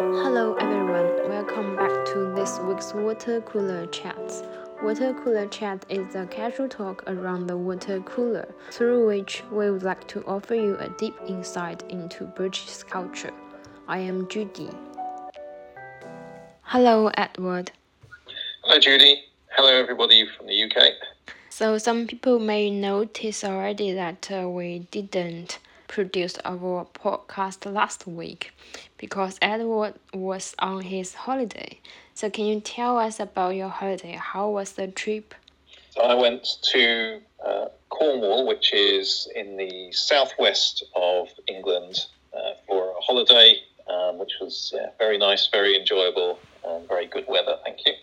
Hello everyone, welcome back to this week's Water Cooler Chats. Water Cooler Chat is a casual talk around the water cooler, through which we would like to offer you a deep insight into British culture. I am Judy. Hello Edward. Hello Judy. Hello everybody from the UK. So some people may notice already that we didn't produce our podcast last week because Edward was on his holiday. So can you tell us about your holiday? How was the trip? So I went to Cornwall, which is in the southwest of England, for a holiday, which was very nice, very enjoyable, and very good weather. Thank you.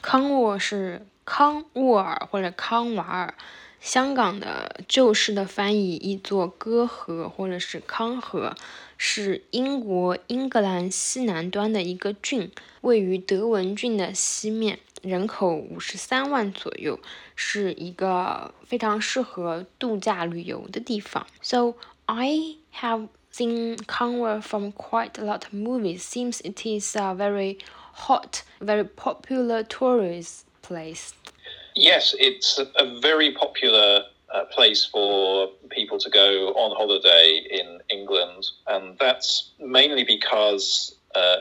康沃是康沃尔或者康瓦尔，香港的旧式的翻译译作歌河或者是康河，是英国英格兰西南端的一个郡，位于德文郡的西面，人口53万左右，是一个非常适合度假旅游的地方。So I have seen Cornwall from quite a lot of movies. Seems it is a very hot, very popular tourist place. Yes, it's a very popular place for people to go on holiday in England, and that's mainly because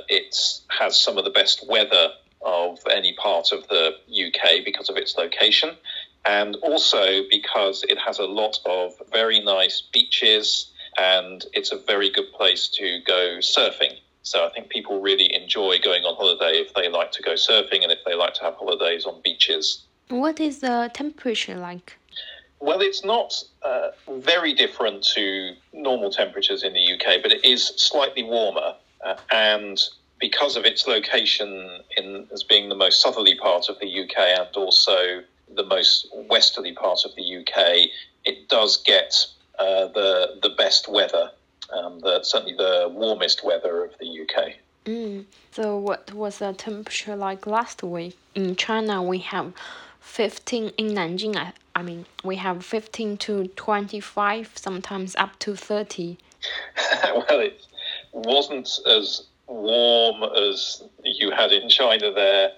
it has some of the best weather of any part of the UK because of its location, and also because it has a lot of very nice beaches, and it's a very good place to go surfing. So I think people really enjoy going on holiday if they like to go surfing and if they like to have holidays on beaches. What is the temperature like? Well, it's not very different to normal temperatures in the UK, but it is slightly warmer. And because of its location as being the most southerly part of the UK and also the most westerly part of the UK, it does get the best weather. Certainly the warmest weather of the UK. So what was the temperature like last week? In China, we have 15 in Nanjing. I mean, we have 15 to 25, sometimes up to 30. Well, it wasn't as warm as you had in China there,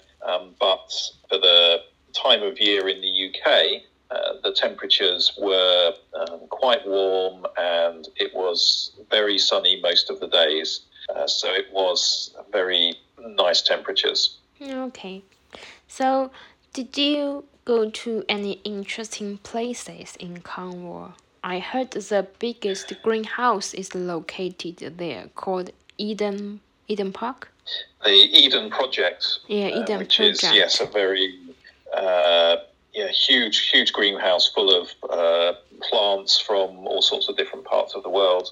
but for the time of year in the UK, the temperatures were quite warm, and it was very sunny most of the days, so it was very nice temperatures. Okay, so did you go to any interesting places in Cornwall? I heard the biggest greenhouse is located there, called Eden Park? The Eden Project, which Project. Is, yes, a very... huge greenhouse full of plants from all sorts of different parts of the world.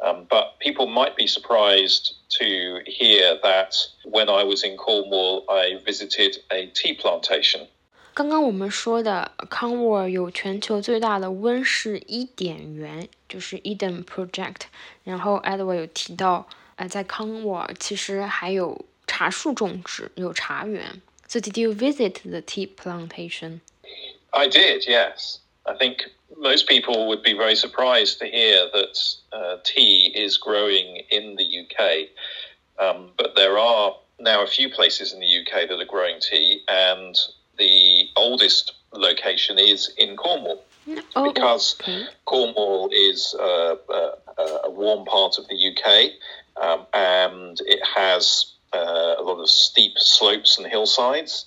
But people might be surprised to hear that when I was in Cornwall, I visited a tea plantation. 刚刚我们说的康沃尔有全球最大的温室伊甸园，就是 Eden Project。然后 Edward 有提到，在康沃尔其实还有茶树种植，有茶园。So did you visit the tea plantation?I did, yes. I think most people would be very surprised to hear that tea is growing in the UK. But there are now a few places in the UK that are growing tea, and the oldest location is in Cornwall. Oh, because okay. Cornwall is a warm part of the UK, and it has a lot of steep slopes and hillsides.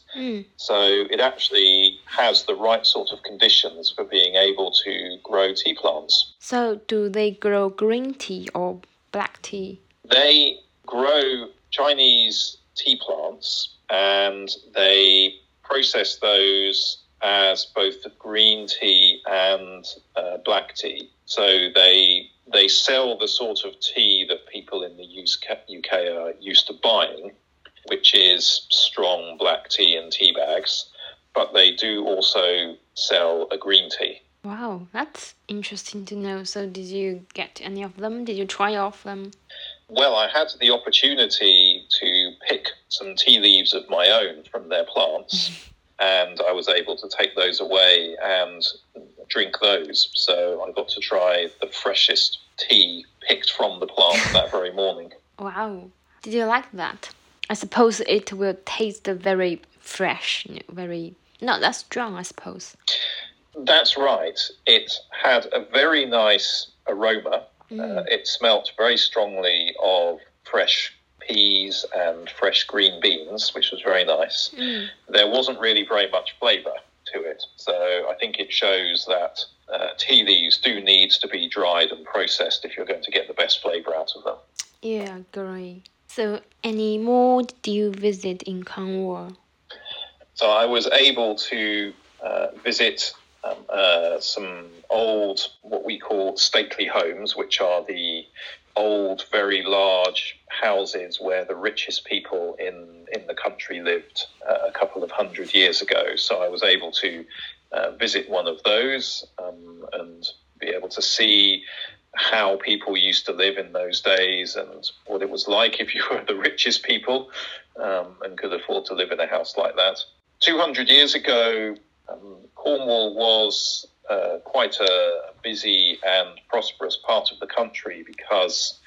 So it actually has the right sort of conditions for being able to grow tea plants. So do they grow green tea or black tea? They grow Chinese tea plants, and they process those as both green tea and black tea. So they sell the sort of tea that people in the UK are used to buying, which is strong black tea in tea bags, but they do also sell a green tea. Wow, that's interesting to know. So did you get any of them? Did you try all of them? Well, I had the opportunity to pick some tea leaves of my own from their plants, and I was able to take those away and drink those. So I got to try the freshest tea picked from the plant that very morning. Wow, Did you like that? I suppose it will taste very fresh, very... No, that's strong, I suppose. That's right. It had a very nice aroma. It smelt very strongly of fresh peas and fresh green beans, which was very nice. There wasn't really very much flavour to it. So I think it shows that tea leaves do need to be dried and processed if you're going to get the best flavour out of them. Yeah, agree. So any more did you visit in Cornwall? So I was able to visit some old, what we call stately homes, which are the old, very large houses where the richest people in the country lived a couple of hundred years ago. So I was able to visit one of those and be able to see how people used to live in those days and what it was like if you were the richest people and could afford to live in a house like that. 200 years ago, Cornwall was quite a busy and prosperous part of the country because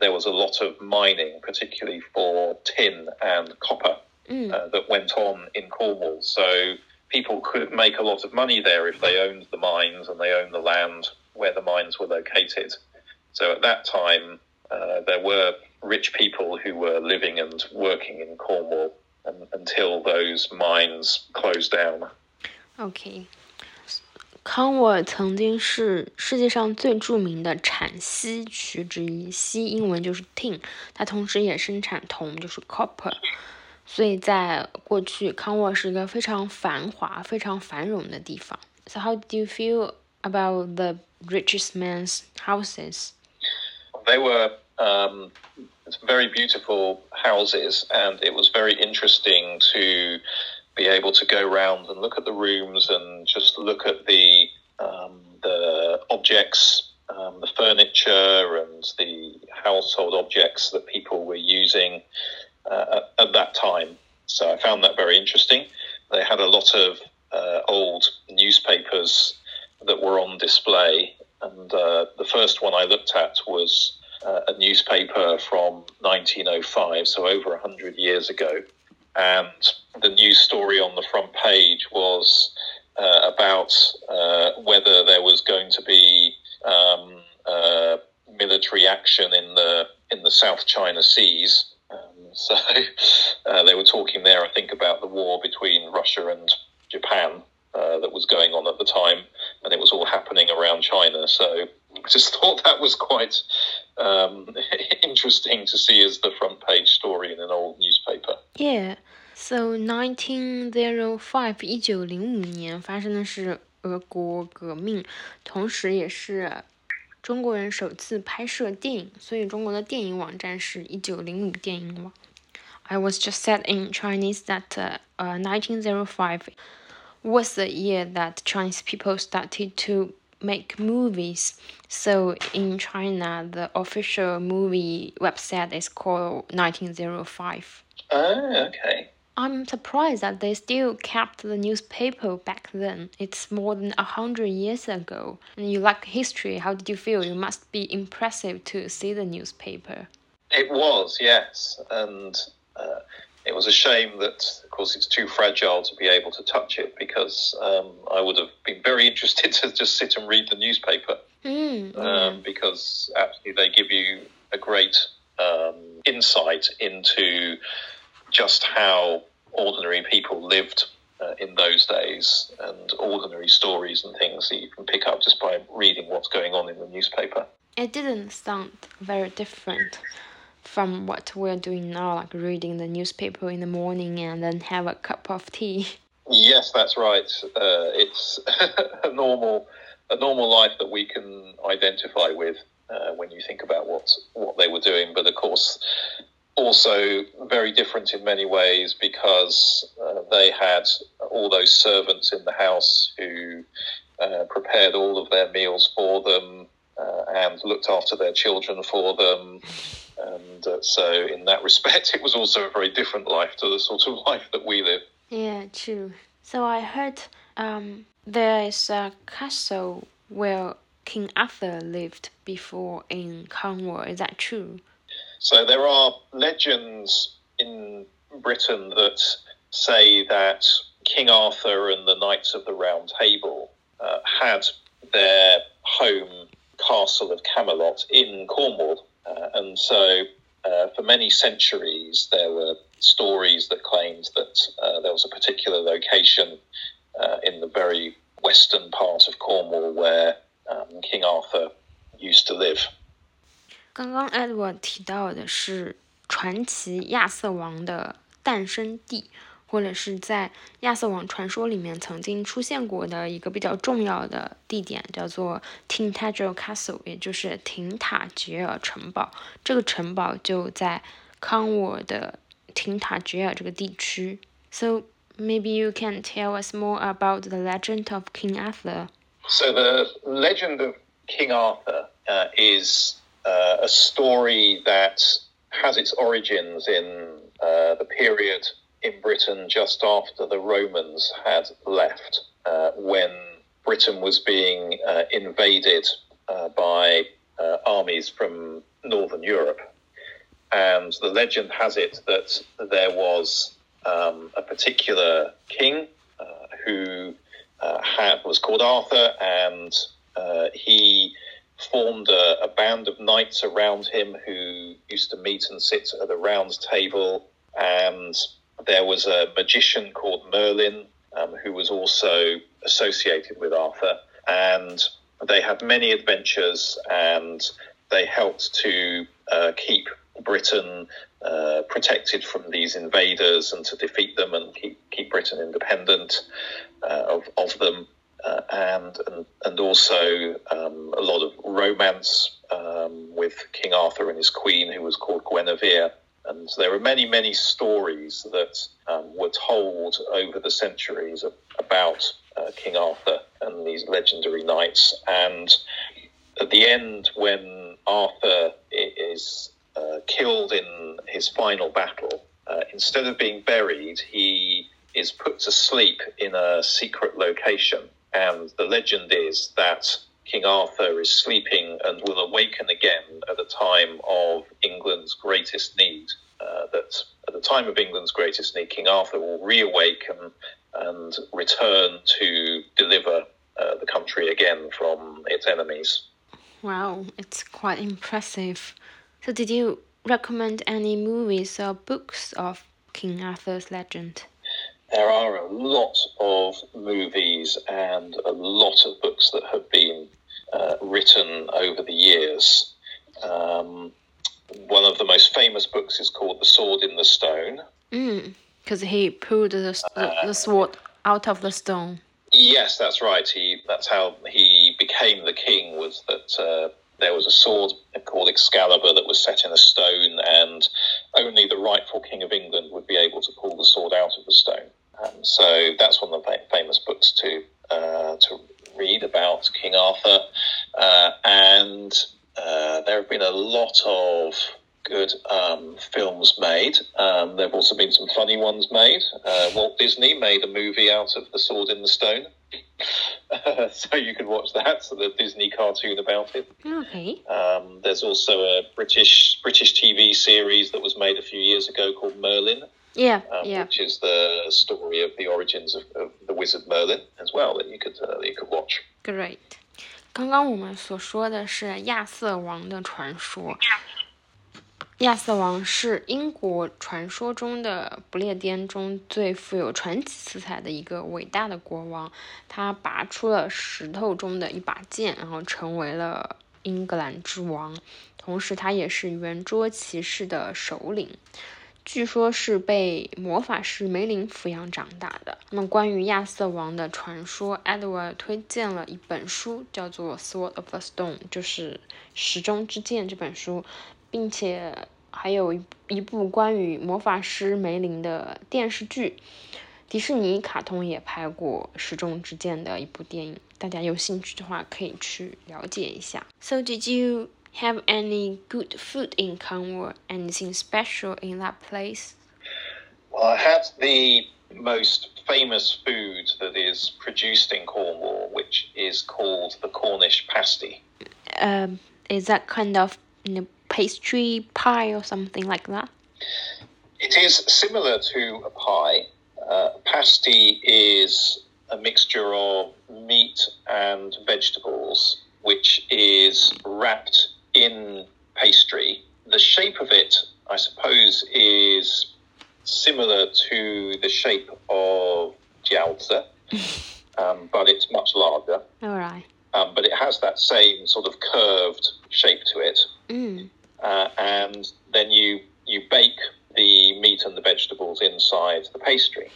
there was a lot of mining, particularly for tin and copper, that went on in Cornwall. So people could make a lot of money there if they owned the mines and they owned the land where the mines were located. So at that time, there were rich people who were living and working in Cornwall until those mines closed down. OK. 康沃尔曾经是世界上最著名的产锡区之一，锡英文就是 tin， 它同时也生产铜，就是 copper。所以在过去，康沃尔是一个非常繁华、非常繁荣的地方。So how do you feel about the richest man's houses? They were very beautiful houses, and it was very interesting to be able to go around and look at the rooms and just look at the objects, the furniture and the household objects that people were using at that time. So I found that very interesting. They had a lot of old newspapers that were on display, and the first one I looked at was a newspaper from 1905, so over 100 years ago. And the news story on the front page was about whether there was going to be military action in the South China Seas. So they were talking there, I think, about the war between Russia and Japan that was going on at the time, and it was all happening around China. So I just thought that was quite interesting to see as the front page story in an old newspaper. Yeah. So 1905, 1905年发生的是俄国革命，同时也是中国人首次拍摄电影，所以中国的电影网站是1905电影网。I was just said in Chinese that 1905 was the year that Chinese people started to make movies. So in China, the official movie website is called 1905. Oh, okay. I'm surprised that they still kept the newspaper back then. It's more than 100 years ago. And you like history. How did you feel? You must be impressive to see the newspaper. It was, yes. And it was a shame that, of course, it's too fragile to be able to touch it, because I would have been very interested to just sit and read the newspaper. Because actually they give you a great insight into just how ordinary people lived in those days, and ordinary stories and things that you can pick up just by reading what's going on in the newspaper. It didn't sound very different from what we're doing now, like reading the newspaper in the morning and then have a cup of tea. Yes, that's right. It's a normal life that we can identify with when you think about what they were doing. But of course, also very different in many ways, because they had all those servants in the house who prepared all of their meals for them and looked after their children for them. And so in that respect, it was also a very different life to the sort of life that we live. Yeah, true. So I heard there is a castle where King Arthur lived before in Cornwall. Is that true? So there are legends in Britain that say that King Arthur and the Knights of the Round Table had their home castle of Camelot in Cornwall. And so for many centuries, there were stories that claimed that there was a particular location in the very western part of Cornwall where King Arthur used to live. 刚刚 Edward 提到的是传奇亚瑟王的诞生地，或者是在亚瑟王传说里面曾经出现过的一个比较重要的地点，叫做 Tintagel Castle， 也就是廷塔吉尔城堡。这个城堡就在 Cornwall 的廷塔吉尔这个地区。So maybe you can tell us more about the legend of King Arthur. So the legend of King Arthur is a story that has its origins in the period in Britain just after the Romans had left, when Britain was being invaded by armies from Northern Europe. And the legend has it that there was a particular king who was called Arthur, and he formed a band of knights around him who used to meet and sit at a round table, and there was a magician called Merlin, who was also associated with Arthur, and they had many adventures, and they helped to keep Britain protected from these invaders and to defeat them and keep Britain independent of them. And also a lot of romance with King Arthur and his queen, who was called Guinevere. And there are many, many stories that were told over the centuries about King Arthur and these legendary knights. And at the end, when Arthur is killed in his final battle, instead of being buried, he is put to sleep in a secret location. And the legend is that King Arthur is sleeping and will awaken again at the time of England's greatest need. That at the time of England's greatest need, King Arthur will reawaken and return to deliver the country again from its enemies. Wow, it's quite impressive. So did you recommend any movies or books of King Arthur's legend?There are a lot of movies and a lot of books that have been written over the years. One of the most famous books is called The Sword in the Stone. Because he pulled the sword out of the stone. Yes, that's right. That's how he became the king, was that there was a sword called Excalibur that was set in a stone, and only the rightful king of England would be able to pull the sword out of the stone. So that's one of the famous books to read about King Arthur. And there have been a lot of good films made. There have also been some funny ones made. Walt Disney made a movie out of The Sword in the Stone. So you can watch that, so the Disney cartoon about it. Okay. There's also a British TV series that was made a few years ago called Merlin. Yeah. Which is the story of the origins of the wizard Merlin as well, that you could watch. Great. 刚刚我们所说的是亚瑟王的传说。亚瑟王是英国传说中的不列颠中最富有传奇色彩的一个伟大的国王，他拔出了石头中的一把剑，然后成为了英格兰之王，同时他也是圆桌骑士的首领，据说是被魔法师梅林抚养长大的。那么关于亚瑟王的传说， Edward 推荐了一本书，叫做 Sword of the Stone， 就是石中之剑这本书，并且还有一部关于魔法师梅林的电视剧，迪士尼卡通也拍过《石中之剑》的一部电影，大家有兴趣的话可以去了解一下。So did you have any good food in Cornwall? Anything special in that place? Well, I had the most famous food that is produced in Cornwall, which is called the Cornish pasty. Is that kind of pastry pie or something like that? It is similar to a pie. Pasty is a mixture of meat and vegetables, which is wrapped in pastry. The shape of it, I suppose, is similar to the shape of jiaozi, but it's much larger. All right. But it has that same sort of curved shape to it. Mm. And then you bake the meat and the vegetables inside the pastry.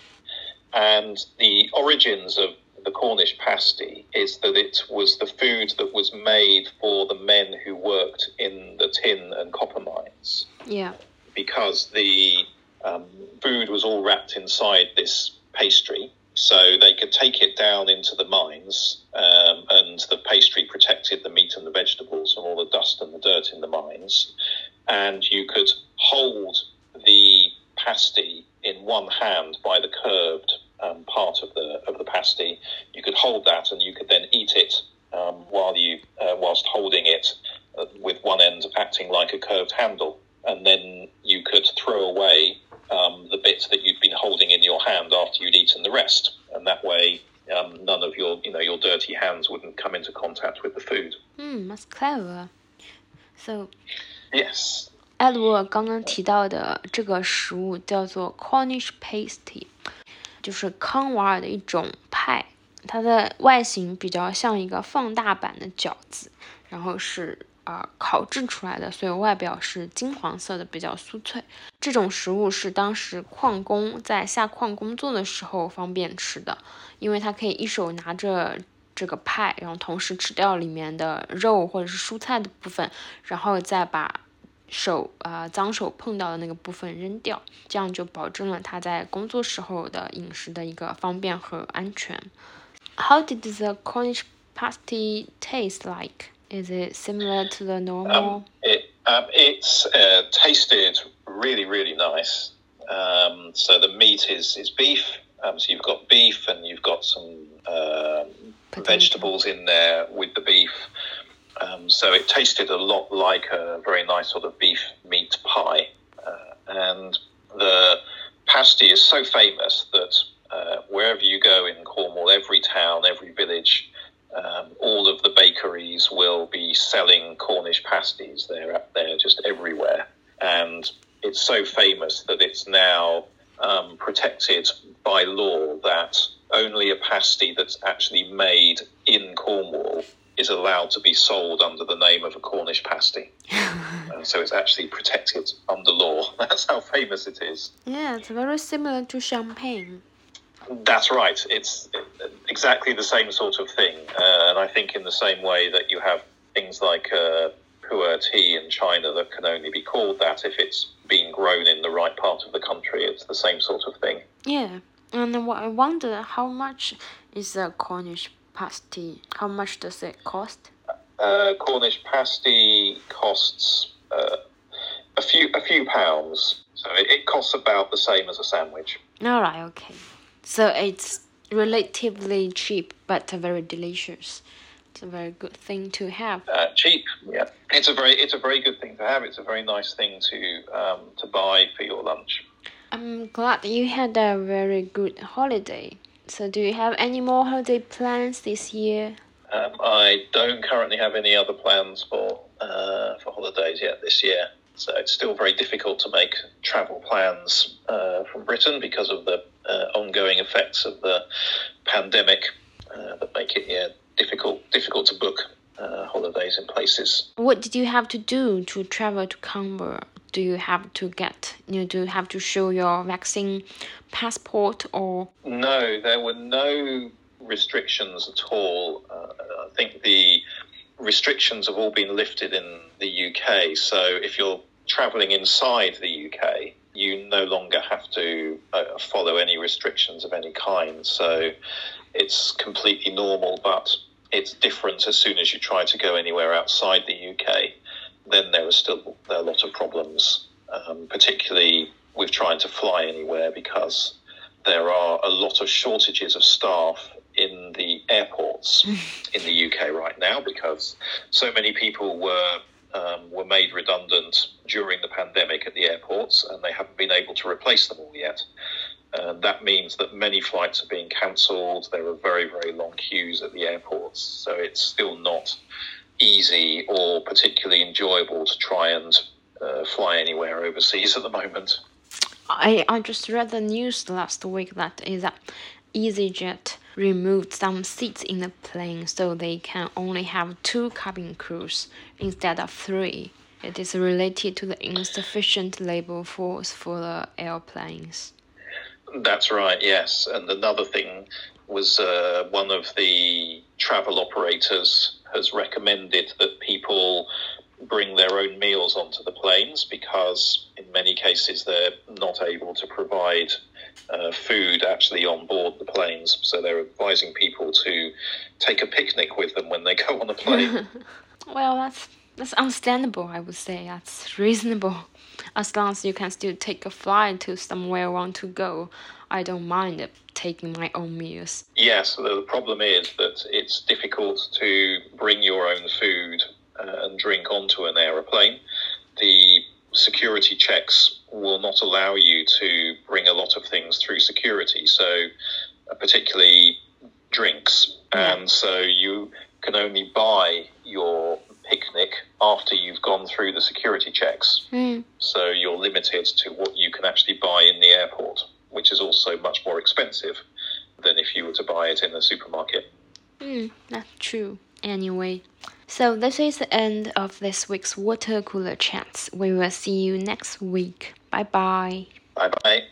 And the origins of the Cornish pasty is that it was the food that was made for the men who worked in the tin and copper mines. Yeah. Because the food was all wrapped inside this pastry, so they could take it down into the mines, and the pastry protected the meat and the vegetables and all the dust and the dirt in the mines. And you could hold the pasty in one hand by the curved part of the pasty. You could hold that, and you could then eat it whilst holding it with one end acting like a curved handle, and then you could throw away the bit that you'd been holding in your hand after you'd eaten the rest, and that way none of your dirty hands wouldn't come into contact with the food. That's clever. So yes. Edward 刚刚提到的这个食物叫做 Cornish pasty， 就是康瓦尔的一种派，它的外形比较像一个放大版的饺子，然后是烤制出来的，所以外表是金黄色的，比较酥脆。这种食物是当时矿工在下矿工作的时候方便吃的，因为它可以一手拿着这个派，然后同时吃掉里面的肉或者是蔬菜的部分，然后再把脏手碰到的那个部分扔掉，这样就保证了他在工作时候的饮食的一个方便和安全。How did the Cornish pasty taste like? Is it similar to the normal? It's tasted really, really nice. So the meat is beef. So you've got beef and you've got some vegetables in there with the beef. So it tasted a lot like a very nice sort of beef meat pie. And the pasty is so famous that wherever you go in Cornwall, every town, every village, all of the bakeries will be selling Cornish pasties. They're up there just everywhere. And it's so famous that it's now protected by law that only a pasty that's actually made in Cornwall is allowed to be sold under the name of a Cornish pasty. So it's actually protected under law. That's how famous it is. Yeah, it's very similar to champagne. That's right. It's exactly the same sort of thing. And I think in the same way that you have things like pu'er tea in China that can only be called that if it's been grown in the right part of the country. It's the same sort of thing. Yeah. And I wonder how much is a Cornish pasty? How much does it cost? Cornish pasty costs a few pounds, so it costs about the same as a sandwich. All right, okay. So it's relatively cheap, but very delicious. It's a very good thing to have. Cheap, yeah. It's a very good thing to have. It's a very nice thing to buy for your lunch. I'm glad you had a very good holiday. So do you have any more holiday plans this year? I don't currently have any other plans for holidays yet this year. So it's still very difficult to make travel plans from Britain because of the ongoing effects of the pandemic that make it difficult to book holidays in places. What did you have to do to travel to Cornwall? Do you have to show your vaccine passport or? No, there were no restrictions at all. I think the restrictions have all been lifted in the UK. So if you're travelling inside the UK, you no longer have to follow any restrictions of any kind. So it's completely normal, but it's different as soon as you try to go anywhere outside the UK. Then there are a lot of problems, particularly with trying to fly anywhere, because there are a lot of shortages of staff in the airports in the UK right now, because so many people were were made redundant during the pandemic at the airports, and they haven't been able to replace them all yet. That means that many flights are being cancelled. There are very, very long queues at the airports, so it's still not easy or particularly enjoyable to try and fly anywhere overseas at the moment. I just read the news last week that EasyJet removed some seats in the plane, so they can only have 2 cabin crews instead of 3. It is related to the insufficient labor force for the airplanes. That's right, yes. And another thing was one of the travel operators has recommended that people bring their own meals onto the planes, because in many cases they're not able to provide food actually on board the planes. So they're advising people to take a picnic with them when they go on a plane. Well, that's understandable, I would say. That's reasonable. As long as you can still take a flight to somewhere you want to go, I don't mind taking my own meals. Yes, the problem is that it's difficult to bring your own food and drink onto an aeroplane. The security checks will not allow you to bring a lot of things through security, so particularly drinks. Yeah. And so you can only buy your picnic after you've gone through the security checks. Mm. So you're limited to what you can actually buy in the airport, which is also much more expensive than if you were to buy it in a supermarket. That's true. Anyway, so this is the end of this week's water cooler chats. We will see you next week. Bye bye. Bye bye.